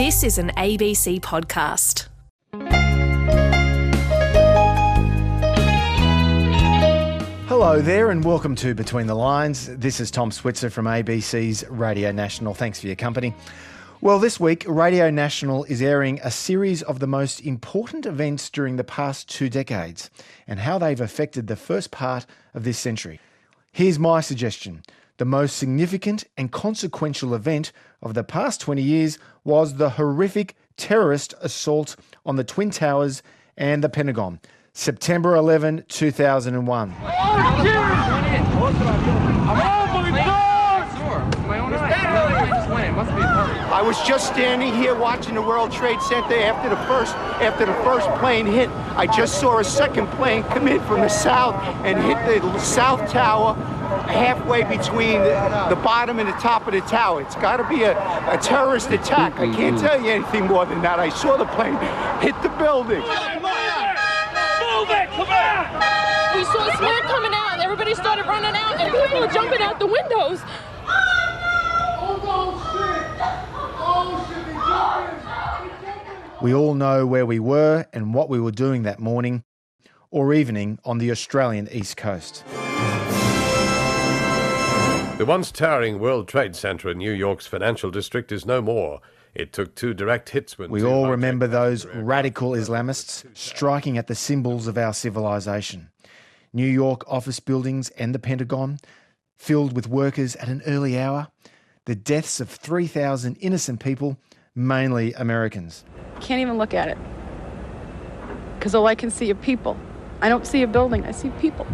This is an ABC podcast. Hello there and welcome to Between the Lines. This is Tom Switzer from ABC's Radio National. Thanks for your company. Well, this week, Radio National is airing a series of the most important events during the past 2 decades and how they've affected the first part of this century. Here's my suggestion. The most significant and consequential event of the past 20 years was the horrific terrorist assault on the Twin Towers and the Pentagon, September 11, 2001. Oh, I was just standing here watching the World Trade Center after the first plane hit. I just saw a second plane come in from the south and hit the South Tower halfway between the bottom and the top of the tower. It's got to be a terrorist attack. I can't tell you anything more than that. I saw the plane hit the building. We saw smoke coming out and everybody started running out and people were jumping out the windows. We all know where we were and what we were doing that morning or evening on the Australian East Coast. The once towering World Trade Center in New York's financial district is no more. It took 2 direct hits. We all remember those radical Islamists striking at the symbols of our civilization. New York office buildings and the Pentagon filled with workers at an early hour. The deaths of 3,000 innocent people, mainly Americans. Can't even look at it because all I can see are people. I don't see a building, I see people.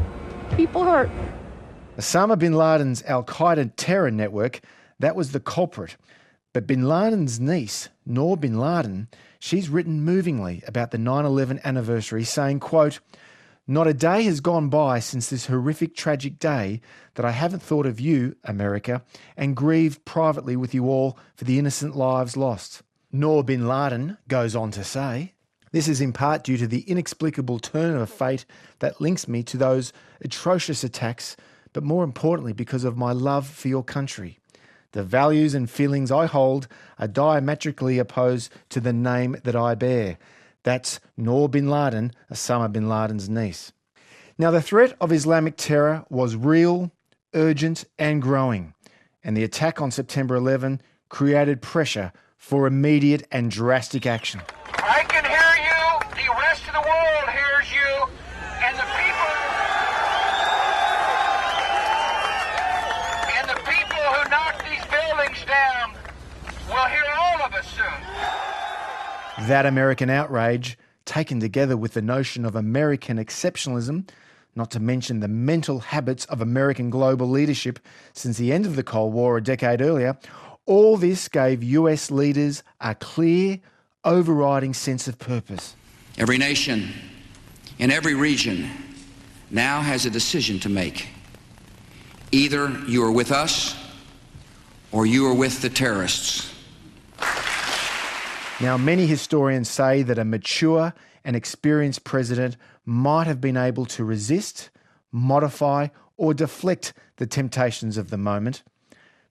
People hurt. Osama bin Laden's al-Qaeda terror network, that was the culprit. But bin Laden's niece, Noor bin Laden, she's written movingly about the 9/11 anniversary saying, quote, "Not a day has gone by since this horrific, tragic day that I haven't thought of you, America, and grieved privately with you all for the innocent lives lost." Noor bin Laden goes on to say, "This is in part due to the inexplicable turn of fate that links me to those atrocious attacks, but more importantly because of my love for your country. The values and feelings I hold are diametrically opposed to the name that I bear." That's Noor bin Laden, Osama bin Laden's niece. Now, the threat of Islamic terror was real, urgent and growing, and the attack on September 11 created pressure for immediate and drastic action. I can hear you, the rest of the world hears you, and the people who knocked these buildings down will hear all of us soon. That American outrage, taken together with the notion of American exceptionalism, not to mention the mental habits of American global leadership since the end of the Cold War a decade earlier, all this gave US leaders a clear, overriding sense of purpose. Every nation in every region now has a decision to make. Either you are with us or you are with the terrorists. Now, many historians say that a mature and experienced president might have been able to resist, modify, or deflect the temptations of the moment.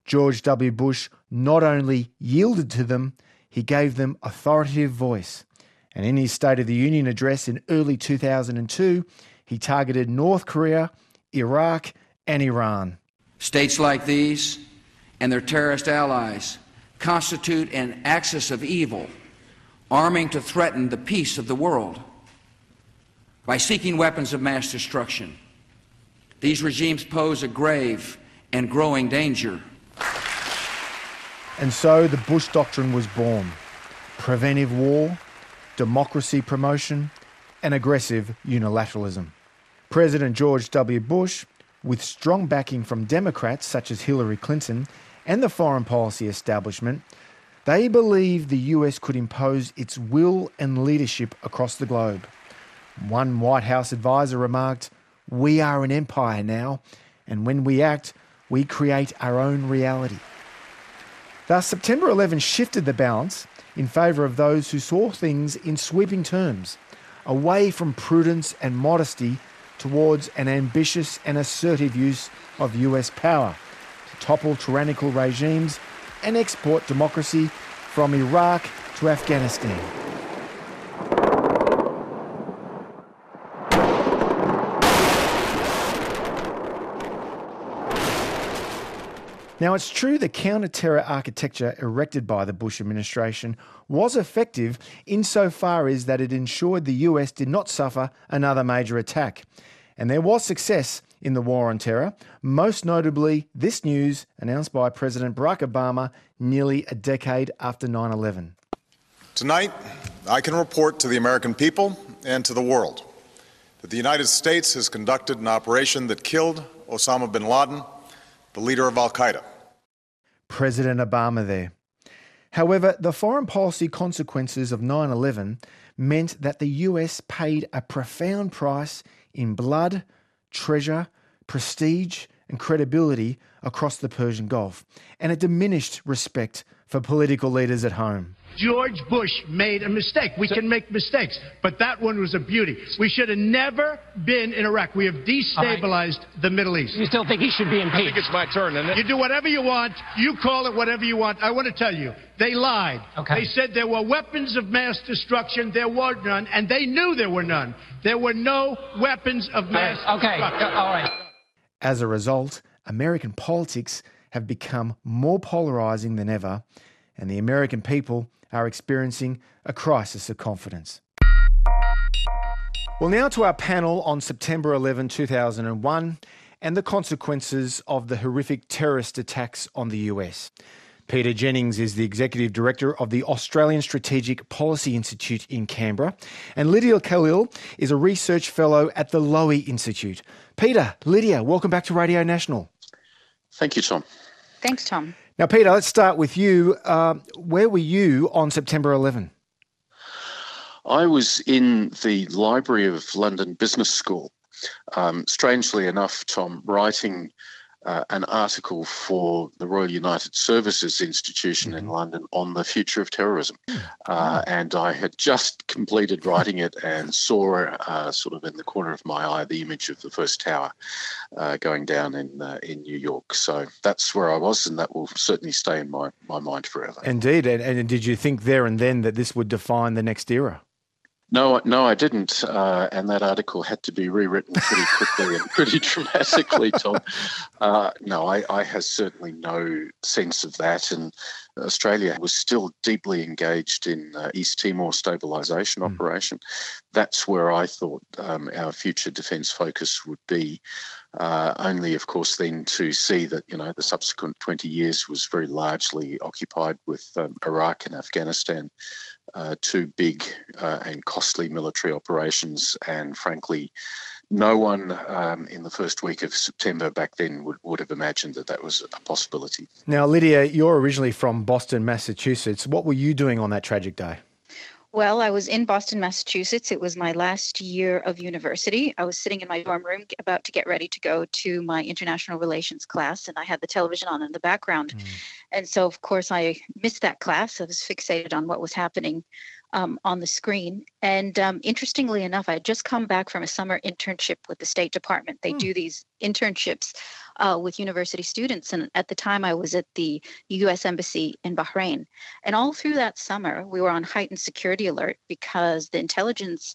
George W. Bush not only yielded to them, he gave them authoritative voice. And in his State of the Union address in early 2002, he targeted North Korea, Iraq, and Iran. States like these and their terrorist allies constitute an axis of evil, arming to threaten the peace of the world. By seeking weapons of mass destruction, these regimes pose a grave and growing danger. And so the Bush Doctrine was born. Preventive war, democracy promotion, and aggressive unilateralism. President George W. Bush, with strong backing from Democrats such as Hillary Clinton, and the foreign policy establishment, they believed the US could impose its will and leadership across the globe. One White House advisor remarked, "We are an empire now, and when we act, we create our own reality." Thus, September 11 shifted the balance in favour of those who saw things in sweeping terms, away from prudence and modesty towards an ambitious and assertive use of US power, topple tyrannical regimes and export democracy from Iraq to Afghanistan. Now, it's true the counter-terror architecture erected by the Bush administration was effective insofar as that it ensured the US did not suffer another major attack. And there was success in the war on terror, most notably this news announced by President Barack Obama nearly a decade after 9/11. Tonight, I can report to the American people and to the world that the United States has conducted an operation that killed Osama bin Laden, the leader of al-Qaeda. President Obama there. However, the foreign policy consequences of 9/11 meant that the US paid a profound price in blood, treasure, prestige and credibility across the Persian Gulf, and a diminished respect for political leaders at home. George Bush made a mistake. We can make mistakes, but that one was a beauty. We should have never been in Iraq. We have destabilized the Middle East. You still think he should be impeached? I think it's my turn, isn't it? You do whatever you want. You call it whatever you want. I want to tell you, they lied. Okay. They said there were weapons of mass destruction. There were none, and they knew there were none. There were no weapons of mass destruction. Okay, all right. As a result, American politics have become more polarizing than ever, and the American people are experiencing a crisis of confidence. Well, now to our panel on September 11, 2001, and the consequences of the horrific terrorist attacks on the US. Peter Jennings is the Executive Director of the Australian Strategic Policy Institute in Canberra, and Lydia Khalil is a Research Fellow at the Lowy Institute. Peter, Lydia, welcome back to Radio National. Thank you, Tom. Thanks, Tom. Now, Peter, let's start with you. Where were you on September 11? I was in the Library of London Business School, strangely enough, Tom, writing an article for the Royal United Services Institution in London on the future of terrorism. And I had just completed writing it and saw sort of in the corner of my eye the image of the first tower going down in New York. So that's where I was, and that will certainly stay in my mind forever. Indeed. And did you think there and then that this would define the next era? No, I didn't. And that article had to be rewritten pretty quickly and pretty dramatically, Tom. No, I had certainly no sense of that. And Australia was still deeply engaged in East Timor stabilisation operation. That's where I thought our future defence focus would be. Only, of course, then to see that, you know, the subsequent 20 years was very largely occupied with Iraq and Afghanistan. Two big and costly military operations, and frankly, no one in the first week of September back then would have imagined that that was a possibility. Now, Lydia, you're originally from Boston, Massachusetts. What were you doing on that tragic day? Well, I was in Boston, Massachusetts. It was my last year of university. I was sitting in my dorm room about to get ready to go to my international relations class, and I had the television on in the background. And so, of course, I missed that class. I was fixated on what was happening on the screen. And interestingly enough, I had just come back from a summer internship with the State Department. They do these internships with university students. And at the time, I was at the US Embassy in Bahrain. And all through that summer, we were on heightened security alert because the intelligence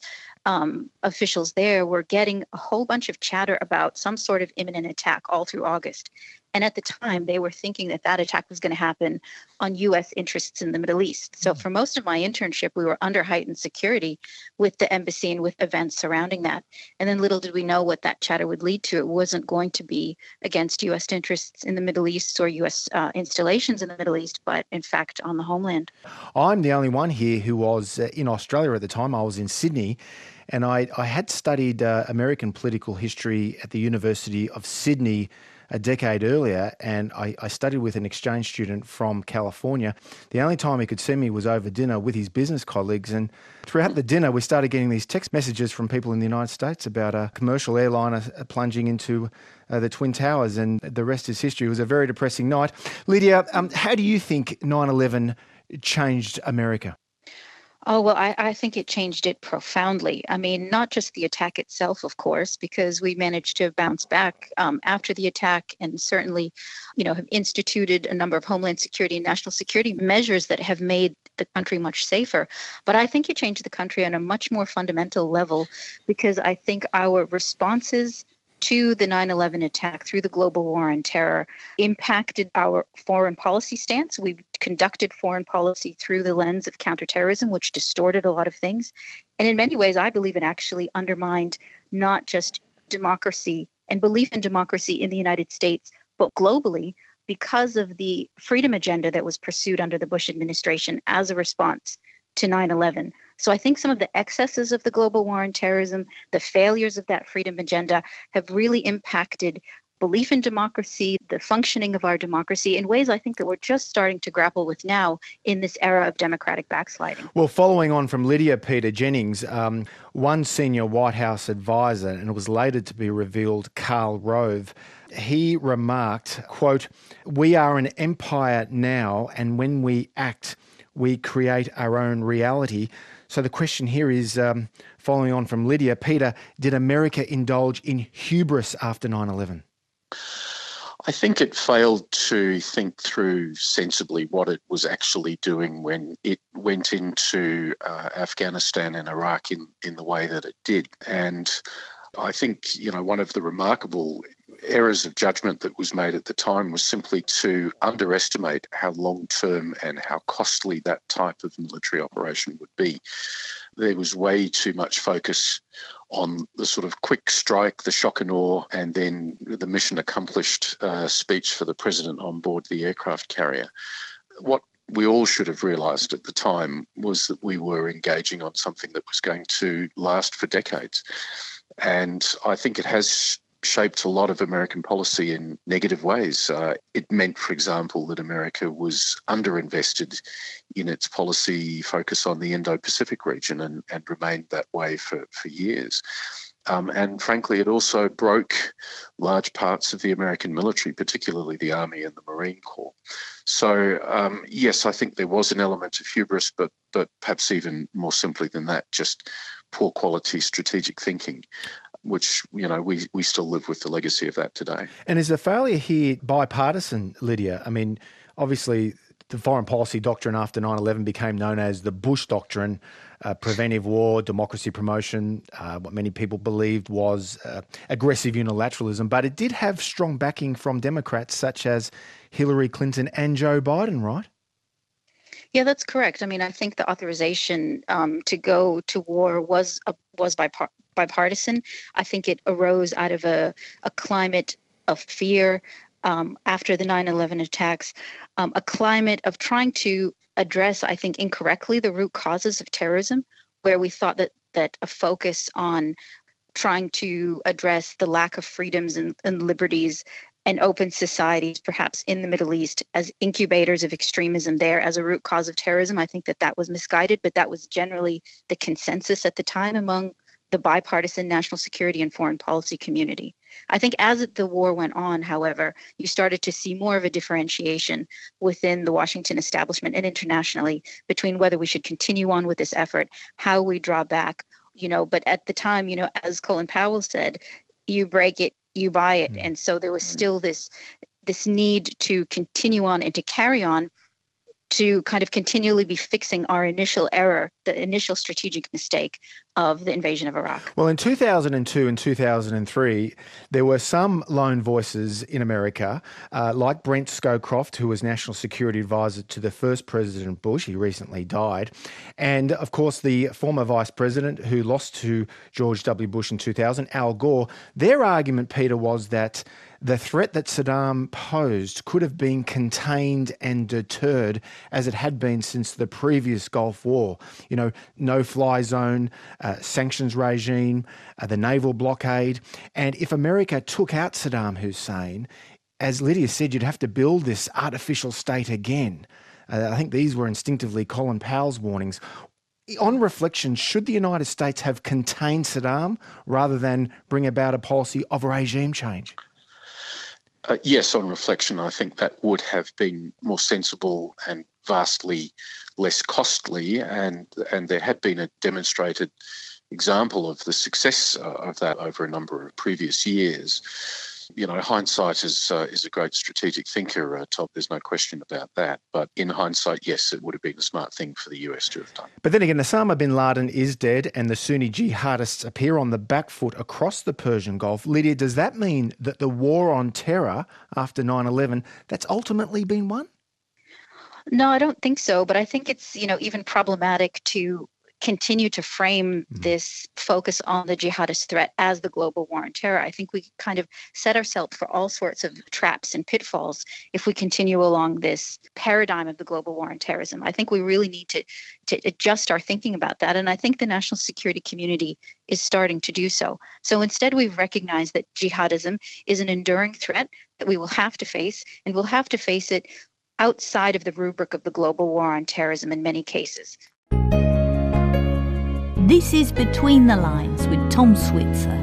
officials there were getting a whole bunch of chatter about some sort of imminent attack all through August. And at the time, they were thinking that that attack was going to happen on U.S. interests in the Middle East. So for most of my internship, we were under heightened security with the embassy and with events surrounding that. And then little did we know what that chatter would lead to. It wasn't going to be against U.S. interests in the Middle East or U.S. installations in the Middle East, but in fact, on the homeland. I'm the only one here who was in Australia at the time. I was in Sydney. And I had studied American political history at the University of Sydney a decade earlier, and I studied with an exchange student from California. The only time he could see me was over dinner with his business colleagues, and throughout the dinner we started getting these text messages from people in the United States about a commercial airliner plunging into the Twin Towers, and the rest is history. It was a very depressing night. Lydia, how do you think 9/11 changed America? Oh, well, I think it changed it profoundly. I mean, not just the attack itself, of course, because we managed to bounce back after the attack and certainly, you know, have instituted a number of homeland security and national security measures that have made the country much safer. But I think it changed the country on a much more fundamental level, because I think our responses to the 9/11 attack through the global war on terror impacted our foreign policy stance. We conducted foreign policy through the lens of counterterrorism, which distorted a lot of things. And in many ways, I believe it actually undermined not just democracy and belief in democracy in the United States, but globally, because of the freedom agenda that was pursued under the Bush administration as a response to 9/11. So I think some of the excesses of the global war on terrorism, the failures of that freedom agenda, have really impacted belief in democracy, the functioning of our democracy in ways I think that we're just starting to grapple with now in this era of democratic backsliding. Well, following on from Lydia, Peter Jennings, one senior White House advisor, and it was later to be revealed Karl Rove, he remarked, quote, "We are an empire now, and when we act, we create our own reality." So the question here is, following on from Lydia, Peter, did America indulge in hubris after 9/11? I think it failed to think through sensibly what it was actually doing when it went into Afghanistan and Iraq in the way that it did. And I think, you know, one of the remarkable errors of judgment that was made at the time was simply to underestimate how long-term and how costly that type of military operation would be. There was way too much focus on the sort of quick strike, the shock and awe, and then the mission accomplished speech for the president on board the aircraft carrier. What we all should have realised at the time was that we were engaging on something that was going to last for decades. And I think it has shaped a lot of American policy in negative ways. It meant, for example, that America was underinvested in its policy focus on the Indo-Pacific region and remained that way for years. And frankly, it also broke large parts of the American military, particularly the Army and the Marine Corps. So, yes, I think there was an element of hubris, but perhaps even more simply than that, just poor quality strategic thinking, which, you know, we still live with the legacy of that today. And is the failure here bipartisan, Lydia? I mean, obviously, the foreign policy doctrine after 9/11 became known as the Bush doctrine, preventive war, democracy promotion, what many people believed was aggressive unilateralism. But it did have strong backing from Democrats such as Hillary Clinton and Joe Biden, right? Yeah, that's correct. I mean, I think the authorization to go to war was bipartisan. I think it arose out of a climate of fear after the 9/11 attacks, a climate of trying to address, I think, incorrectly the root causes of terrorism, where we thought that a focus on trying to address the lack of freedoms and liberties and open societies, perhaps in the Middle East, as incubators of extremism there as a root cause of terrorism. I think that was misguided, but that was generally the consensus at the time among the bipartisan national security and foreign policy community. I think as the war went on, however, you started to see more of a differentiation within the Washington establishment and internationally between whether we should continue on with this effort, how we draw back, you know, but at the time, you know, as Colin Powell said, you break it, you buy it. And so there was still this need to continue on and to carry on, to kind of continually be fixing our initial error, the initial strategic mistake of the invasion of Iraq. Well, in 2002 and 2003, there were some lone voices in America, like Brent Scowcroft, who was National Security Advisor to the first President Bush. He recently died. And, of course, the former Vice President who lost to George W. Bush in 2000, Al Gore. Their argument, Peter, was that the threat that Saddam posed could have been contained and deterred as it had been since the previous Gulf War. You know, no-fly zone, sanctions regime, the naval blockade. And if America took out Saddam Hussein, as Lydia said, you'd have to build this artificial state again. I think these were instinctively Colin Powell's warnings. On reflection, should the United States have contained Saddam rather than bring about a policy of regime change? Yes, on reflection, I think that would have been more sensible and vastly less costly, and there had been a demonstrated example of the success of that over a number of previous years. You know, hindsight is a great strategic thinker, Tom. There's no question about that. But in hindsight, yes, it would have been a smart thing for the US to have done. But then again, Osama bin Laden is dead and the Sunni jihadists appear on the back foot across the Persian Gulf. Lydia, does that mean that the war on terror after 9/11, that's ultimately been won? No, I don't think so. But I think it's, you know, even problematic to continue to frame this focus on the jihadist threat as the global war on terror. I think we kind of set ourselves for all sorts of traps and pitfalls if we continue along this paradigm of the global war on terrorism. I think we really need to adjust our thinking about that. And I think the national security community is starting to do so. So instead, we've recognized that jihadism is an enduring threat that we will have to face, and we'll have to face it outside of the rubric of the global war on terrorism in many cases. This is Between the Lines with Tom Switzer.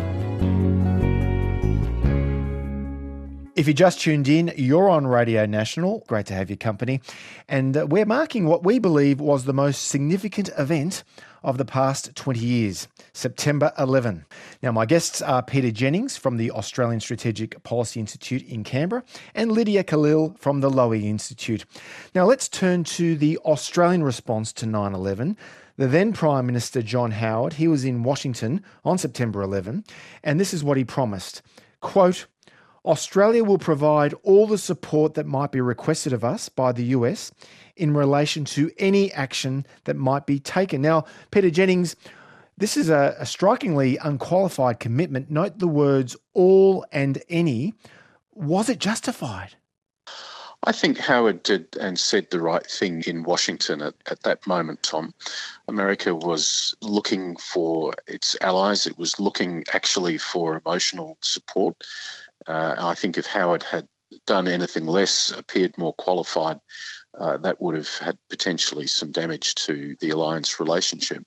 If you just tuned in, you're on Radio National. Great to have your company. And we're marking what we believe was the most significant event of the past 20 years, September 11. Now, my guests are Peter Jennings from the Australian Strategic Policy Institute in Canberra and Lydia Khalil from the Lowy Institute. Now, let's turn to the Australian response to 9/11. The then Prime Minister, John Howard, he was in Washington on September 11, and this is what he promised. Quote, Australia will provide all the support that might be requested of us by the US in relation to any action that might be taken. Now, Peter Jennings, this is a strikingly unqualified commitment. Note the words all and any. Was it justified? I think Howard did and said the right thing in Washington at that moment, Tom. America was looking for its allies. It was looking actually for emotional support. I think if Howard had done anything less, appeared more qualified, that would have had potentially some damage to the alliance relationship.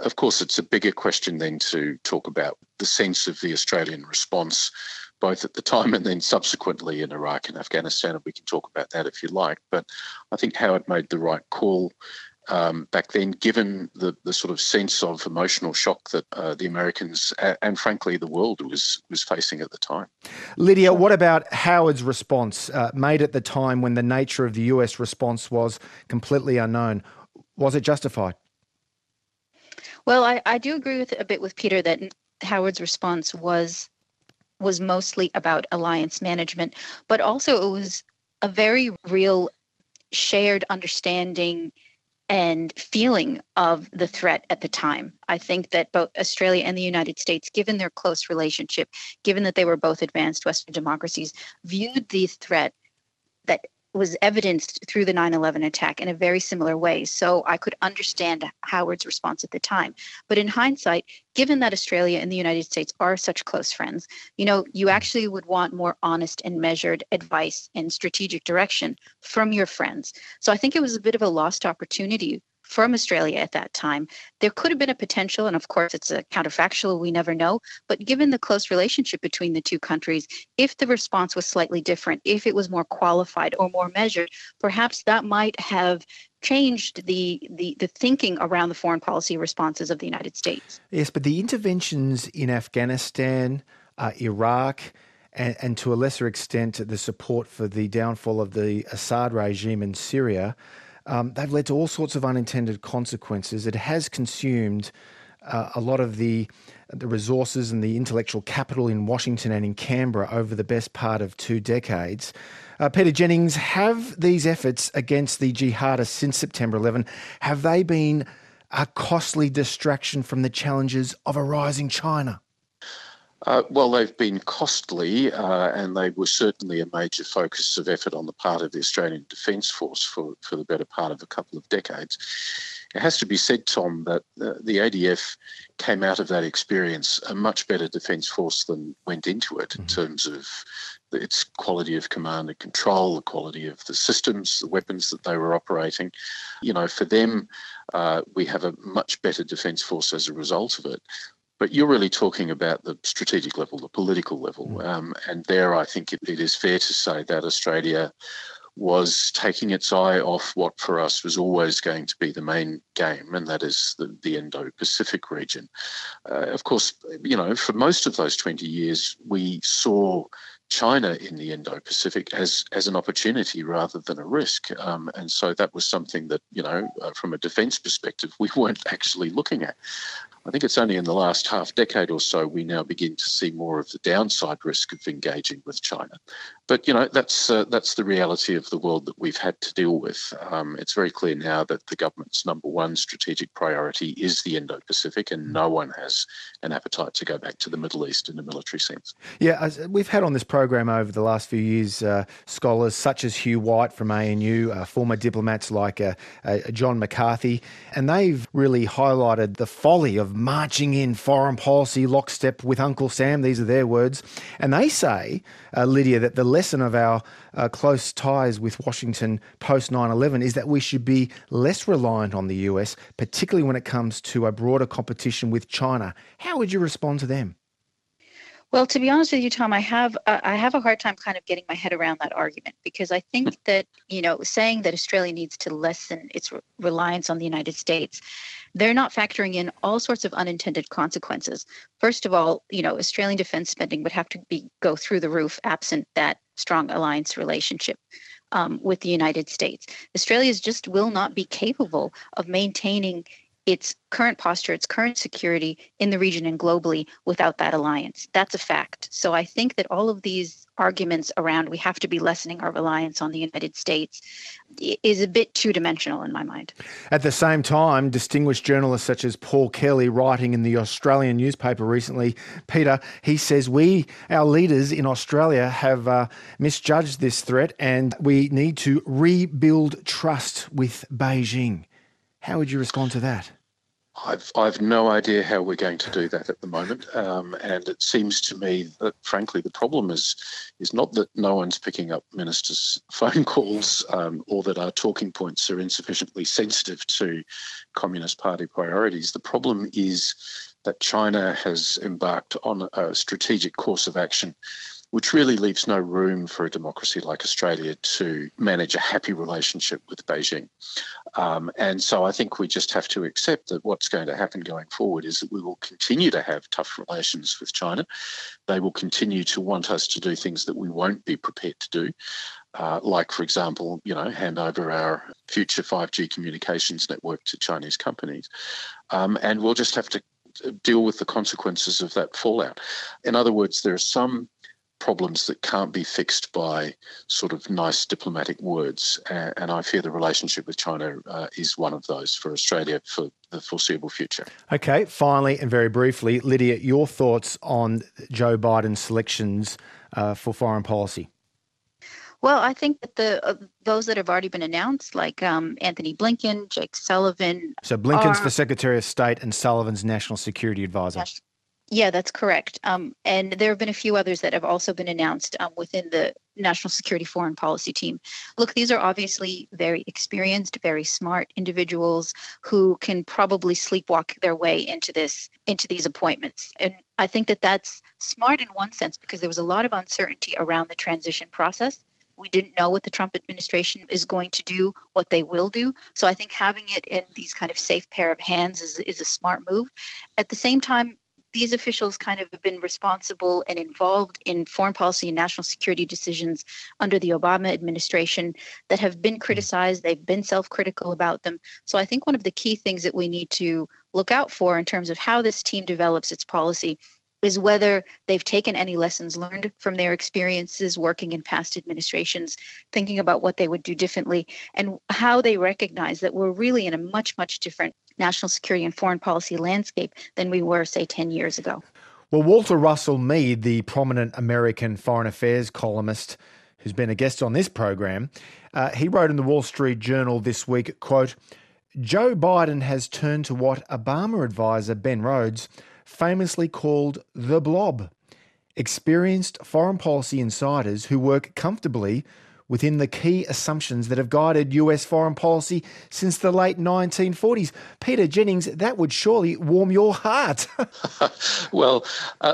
Of course, it's a bigger question then to talk about the sense of the Australian response, both at the time and then subsequently in Iraq and Afghanistan, and we can talk about that if you like. But I think Howard made the right call back then, given the sort of sense of emotional shock that the Americans and, frankly, the world was facing at the time. Lydia, what about Howard's response made at the time when the nature of the US response was completely unknown? Was it justified? Well, I do agree with a bit with Peter that Howard's response was mostly about alliance management, but also it was a very real shared understanding and feeling of the threat at the time. I think that both Australia and the United States, given their close relationship, given that they were both advanced Western democracies, viewed the threat that was evidenced through the 9/11 attack in a very similar way. So I could understand Howard's response at the time. But in hindsight, given that Australia and the United States are such close friends, you know, you actually would want more honest and measured advice and strategic direction from your friends. So I think it was a bit of a lost opportunity from Australia at that time. There could have been a potential, and of course it's a counterfactual, we never know, but given the close relationship between the two countries, if the response was slightly different, if it was more qualified or more measured, perhaps that might have changed the thinking around the foreign policy responses of the United States. Yes, but the interventions in Afghanistan, Iraq, and to a lesser extent the support for the downfall of the Assad regime in Syria, they've led to all sorts of unintended consequences. It has consumed a lot of the resources and the intellectual capital in Washington and in Canberra over the best part of 2 decades. Peter Jennings, have these efforts against the jihadists since September 11, have they been a costly distraction from the challenges of a rising China? Well, they've been costly and they were certainly a major focus of effort on the part of the Australian Defence Force for the better part of a couple of decades. It has to be said, Tom, that the ADF came out of that experience a much better defence force than went into it in terms of its quality of command and control, the quality of the systems, the weapons that they were operating. You know, for them, we have a much better defence force as a result of it. But you're really talking about the strategic level, the political level. And there I think it is fair to say that Australia was taking its eye off what for us was always going to be the main game, and that is the Indo-Pacific region. Of course, you know, for most of those 20 years, we saw China in the Indo-Pacific as an opportunity rather than a risk. And so that was something that, you know, from a defence perspective, we weren't actually looking at. I think it's only in the last half decade or so we now begin to see more of the downside risk of engaging with China. But, you know, that's the reality of the world that we've had to deal with. It's very clear now that the government's number one strategic priority is the Indo-Pacific, and no one has an appetite to go back to the Middle East in a military sense. Yeah, we've had on this program over the last few years scholars such as Hugh White from ANU, former diplomats like John McCarthy, and they've really highlighted the folly of marching in foreign policy lockstep with Uncle Sam. These are their words. And they say, Lydia, that the lesson of our close ties with Washington post 9/11 is that we should be less reliant on the US, particularly when it comes to a broader competition with China. How would you respond to them? Well, to be honest with you, Tom, I have a hard time kind of getting my head around that argument, because I think that, you know, saying that Australia needs to lessen its reliance on the United States, they're not factoring in all sorts of unintended consequences. First of all, you know, Australian defence spending would have to go through the roof absent that strong alliance relationship with the United States. Australia just will not be capable of maintaining its current posture, its current security in the region and globally without that alliance. That's a fact. So I think that all of these arguments around we have to be lessening our reliance on the United States is a bit two-dimensional in my mind. At the same time, distinguished journalists such as Paul Kelly, writing in the Australian newspaper recently, Peter, he says our leaders in Australia have misjudged this threat, and we need to rebuild trust with Beijing. How would you respond to that? I've no idea how we're going to do that at the moment, and it seems to me that, frankly, the problem is not that no one's picking up ministers' phone calls or that our talking points are insufficiently sensitive to Communist Party priorities. The problem is that China has embarked on a strategic course of action which really leaves no room for a democracy like Australia to manage a happy relationship with Beijing. And so I think we just have to accept that what's going to happen going forward is that we will continue to have tough relations with China. They will continue to want us to do things that we won't be prepared to do. Like, for example, you know, hand over our future 5G communications network to Chinese companies. And we'll just have to deal with the consequences of that fallout. In other words, there are some problems that can't be fixed by sort of nice diplomatic words. And I fear the relationship with China is one of those for Australia for the foreseeable future. Okay, finally and very briefly, Lydia, your thoughts on Joe Biden's selections for foreign policy? Well, I think that those that have already been announced, like Anthony Blinken, Jake Sullivan. So Blinken's for Secretary of State and Sullivan's National Security Advisor. Yeah, that's correct. And there have been a few others that have also been announced within the National Security Foreign Policy team. Look, these are obviously very experienced, very smart individuals who can probably sleepwalk their way into these appointments. And I think that that's smart in one sense, because there was a lot of uncertainty around the transition process. We didn't know what the Trump administration is going to do, what they will do. So I think having it in these kind of safe pair of hands is a smart move. At the same time, these officials kind of have been responsible and involved in foreign policy and national security decisions under the Obama administration that have been criticized. They've been self-critical about them. So I think one of the key things that we need to look out for in terms of how this team develops its policy is whether they've taken any lessons learned from their experiences working in past administrations, thinking about what they would do differently, and how they recognize that we're really in a much, much different national security and foreign policy landscape than we were, say, 10 years ago. Well, Walter Russell Mead, the prominent American foreign affairs columnist who's been a guest on this program, he wrote in the Wall Street Journal this week, quote, "Joe Biden has turned to what Obama advisor Ben Rhodes famously called the blob, experienced foreign policy insiders who work comfortably within the key assumptions that have guided US foreign policy since the late 1940s. Peter Jennings, that would surely warm your heart. Well,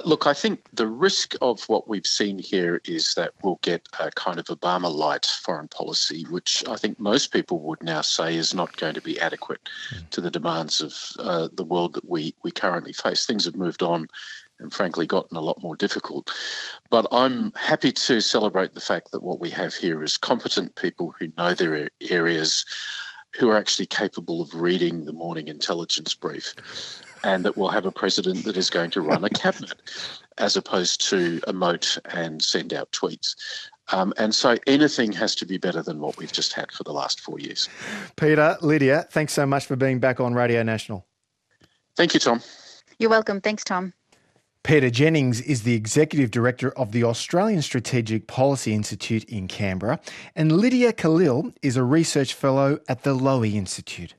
look, I think the risk of what we've seen here is that we'll get a kind of Obama-lite foreign policy, which I think most people would now say is not going to be adequate to the demands of the world that we currently face. Things have moved on and frankly gotten a lot more difficult. But I'm happy to celebrate the fact that what we have here is competent people who know their areas, who are actually capable of reading the morning intelligence brief, and that we'll have a president that is going to run a cabinet as opposed to emote and send out tweets. And so anything has to be better than what we've just had for the last 4 years. Peter, Lydia, thanks so much for being back on Radio National. Thank you, Tom. You're welcome. Thanks, Tom. Peter Jennings is the Executive Director of the Australian Strategic Policy Institute in Canberra, and Lydia Khalil is a Research Fellow at the Lowy Institute.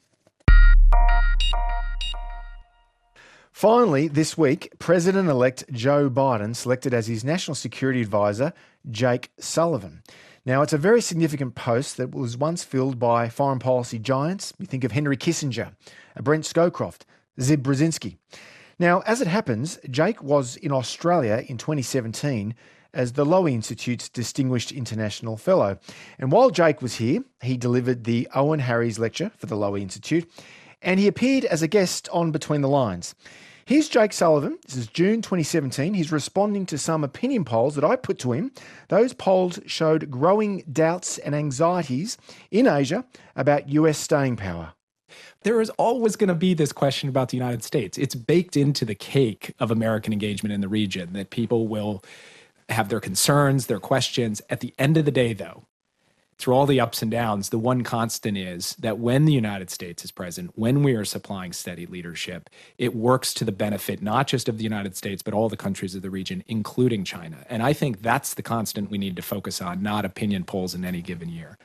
Finally, this week, President-elect Joe Biden selected as his National Security Advisor Jake Sullivan. Now, it's a very significant post that was once filled by foreign policy giants. We think of Henry Kissinger, Brent Scowcroft, Zbigniew Brzezinski. Now, as it happens, Jake was in Australia in 2017 as the Lowy Institute's Distinguished International Fellow. And while Jake was here, he delivered the Owen Harries Lecture for the Lowy Institute, and he appeared as a guest on Between the Lines. Here's Jake Sullivan. This is June 2017. He's responding to some opinion polls that I put to him. Those polls showed growing doubts and anxieties in Asia about US staying power. There is always going to be this question about the United States. It's baked into the cake of American engagement in the region that people will have their concerns, their questions. At the end of the day, though, through all the ups and downs, the one constant is that when the United States is present, when we are supplying steady leadership, it works to the benefit not just of the United States, but all the countries of the region, including China. And I think that's the constant we need to focus on, not opinion polls in any given year.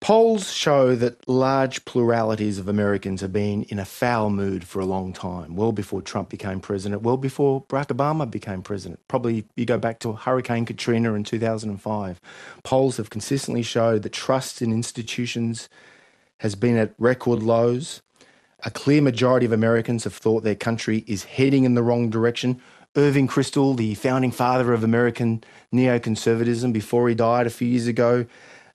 Polls show that large pluralities of Americans have been in a foul mood for a long time, well before Trump became president, well before Barack Obama became president. Probably you go back to Hurricane Katrina in 2005. Polls have consistently showed that trust in institutions has been at record lows. A clear majority of Americans have thought their country is heading in the wrong direction. Irving Kristol, the founding father of American neoconservatism, before he died a few years ago,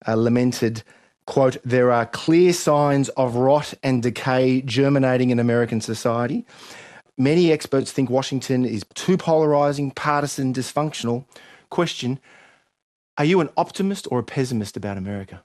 lamented, quote, "There are clear signs of rot and decay germinating in American society. Many experts think Washington is too polarizing, partisan, dysfunctional." Question, are you an optimist or a pessimist about America?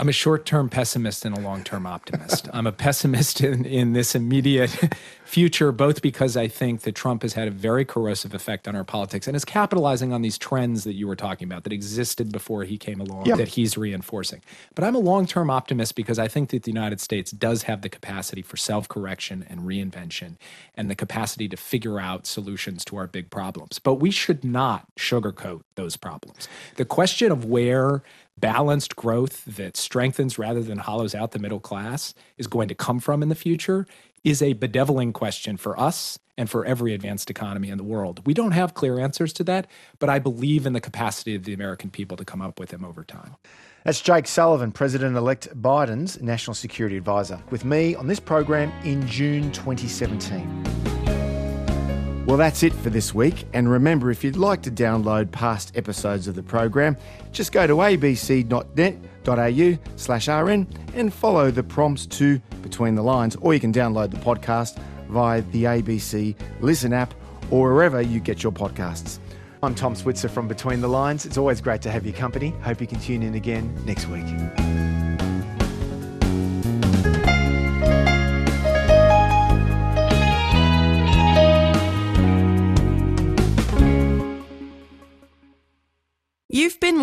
I'm a short-term pessimist and a long-term optimist. I'm a pessimist in this immediate future, both because I think that Trump has had a very corrosive effect on our politics and is capitalizing on these trends that you were talking about that existed before he came along, that he's reinforcing. But I'm a long-term optimist because I think that the United States does have the capacity for self-correction and reinvention and the capacity to figure out solutions to our big problems. But we should not sugarcoat those problems. The question of where balanced growth that strengthens rather than hollows out the middle class is going to come from in the future is a bedeviling question for us and for every advanced economy in the world. We don't have clear answers to that, but I believe in the capacity of the American people to come up with them over time. That's Jake Sullivan, President-elect Biden's National Security Advisor, with me on this program in June 2017. Well, that's it for this week. And remember, if you'd like to download past episodes of the program, just go to abc.net.au/rn and follow the prompts to Between the Lines, or you can download the podcast via the ABC Listen app or wherever you get your podcasts. I'm Tom Switzer from Between the Lines. It's always great to have your company. Hope you can tune in again next week. You've been